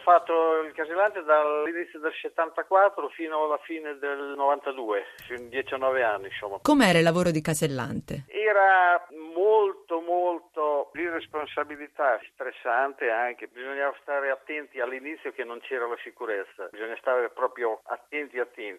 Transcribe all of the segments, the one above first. fatto il Casellante dall'inizio del 74 fino alla fine del 92, fino a 19 anni insomma. Com'era il lavoro di Casellante? Era molto di responsabilità, stressante anche, bisognava stare attenti all'inizio che non c'era la sicurezza, bisogna stare proprio attenti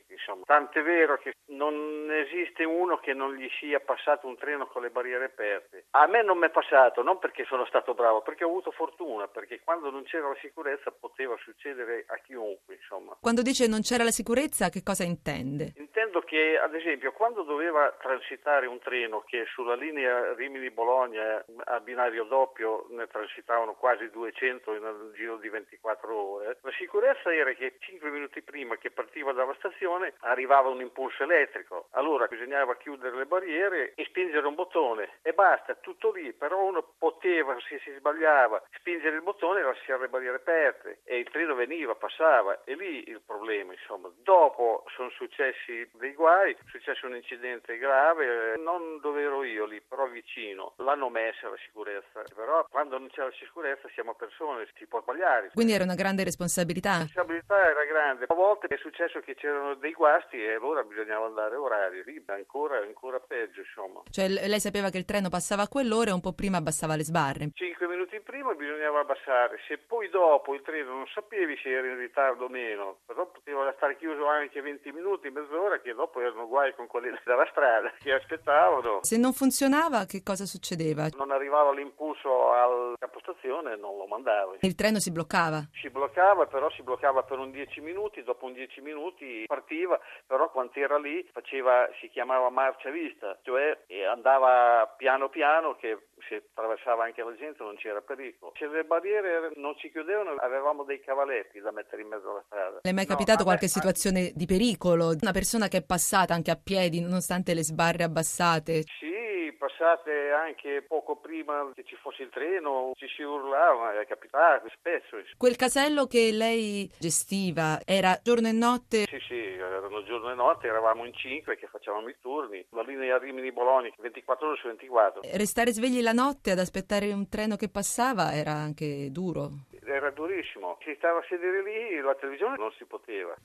insomma. Tant'è vero che non esiste uno che non gli sia passato un treno con le barriere aperte. A me non mi è passato, non perché sono stato bravo, perché ho avuto fortuna, perché quando non c'era la sicurezza poteva succedere a chiunque insomma. Quando dice non c'era la sicurezza, che cosa intende? Intendo che ad esempio quando doveva transitare un treno che sulla linea Rimini-Bologna a binario doppio ne transitavano quasi 200 in un giro di 24 ore, la sicurezza era che 5 minuti prima che partiva dalla stazione arrivava un impulso elettrico, allora bisognava chiudere le barriere e spingere un bottone e basta, tutto lì. Però uno poteva, se si sbagliava, spingere il bottone e lasciare le barriere aperte e il treno veniva, passava, e lì il problema insomma. Dopo sono successi dei guai, è successo un incidente grave, non dove ero io lì, però vicino, l'hanno messa la sicurezza, però quando non c'è la sicurezza siamo persone, si può sbagliare. Quindi era una grande responsabilità? La responsabilità era grande, a volte è successo che c'erano dei guasti e allora bisognava andare orari, lì ancora peggio insomma. Cioè lei sapeva che il treno passava a quell'ora e un po' prima abbassava le sbarre? 5 minuti prima bisognava abbassare, se poi dopo il treno non sapevi se era in ritardo o meno, però poteva stare chiuso anche 20 minuti, mezz'ora, che dopo erano guai con quelli della strada che aspettavano. Se non funzionava che cosa succedeva? Non arrivava l'impulso alla capostazione, non lo mandavi. Il treno si bloccava? Si bloccava, però si bloccava per un 10 minuti, dopo un 10 minuti partiva, però quando era lì faceva, si chiamava marcia vista, cioè andava piano che se attraversava anche la gente non c'era pericolo. Se le barriere non si chiudevano avevamo dei cavaletti da mettere in mezzo alla strada. Le è mai capitato qualche situazione di pericolo? Una persona che è passata anche a piedi nonostante le sbarre abbassate? Sì, passate anche poco prima che ci fosse il treno, ci si urlava, è capitato spesso. Quel casello che lei gestiva era giorno e notte? Sì, erano giorno e notte, eravamo in 5 che facevamo i turni, la linea Rimini-Bologna 24 ore su 24. Restare svegli la notte ad aspettare un treno che passava era anche duro? Era durissimo, si stava a sedere lì, la televisione non si poteva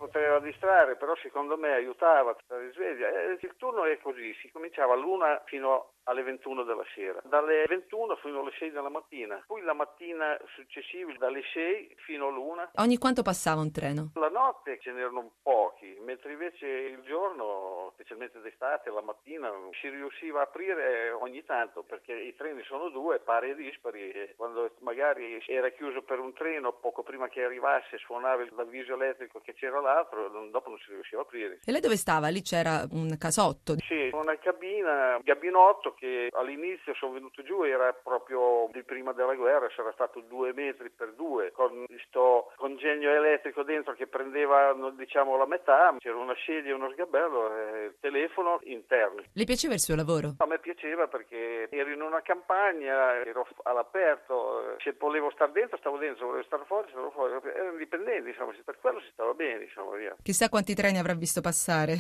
distrarre, però secondo me aiutava a stare sveglia. Il turno è così, si cominciava all'una fino alle 21 della sera, dalle 21 fino alle 6 della mattina, poi la mattina successiva dalle 6 fino all'una. Ogni quanto passava un treno? La notte ce n'erano pochi, mentre invece il giorno, specialmente d'estate, la mattina si riusciva a aprire ogni tanto, perché i treni sono due, pari e dispari, e quando magari era chiuso per un treno, poco prima che arrivasse suonava l'avviso elettrico che c'era l'altro, dopo non si riusciva a aprire. E lei dove stava? Lì c'era un casotto? Sì, una cabina, un gabinotto, che all'inizio sono venuto giù, era proprio di prima della guerra, c'era stato 2 metri per 2 con questo congegno elettrico dentro che prendeva diciamo la metà, c'era una sedia e uno sgabello e il telefono interno. Le piaceva il suo lavoro? A me piaceva perché ero in una campagna, ero all'aperto, se volevo star dentro stavo dentro, se volevo star fuori stavo fuori, ero indipendente insomma, per quello si stava bene insomma. Via. Chissà quanti treni avrà visto passare?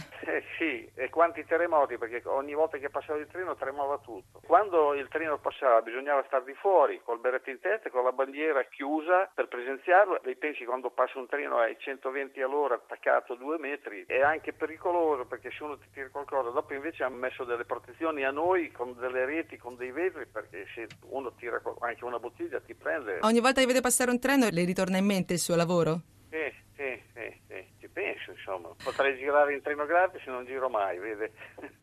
Sì, e quanti terremoti, perché ogni volta che passava il treno tremava tutto. Quando il treno passava bisognava star di fuori col berretto in testa, con la bandiera chiusa per presenziarlo. Lei pensi quando passa un treno ai 120 all'ora attaccato 2 metri è anche pericoloso, perché se uno ti tira qualcosa, dopo invece hanno messo delle protezioni a noi con delle reti, con dei vetri, perché se uno tira anche una bottiglia ti prende. Ogni volta che vede passare un treno le ritorna in mente il suo lavoro? Sì, ci penso insomma. Potrei girare in treno gratis, non giro mai, vede.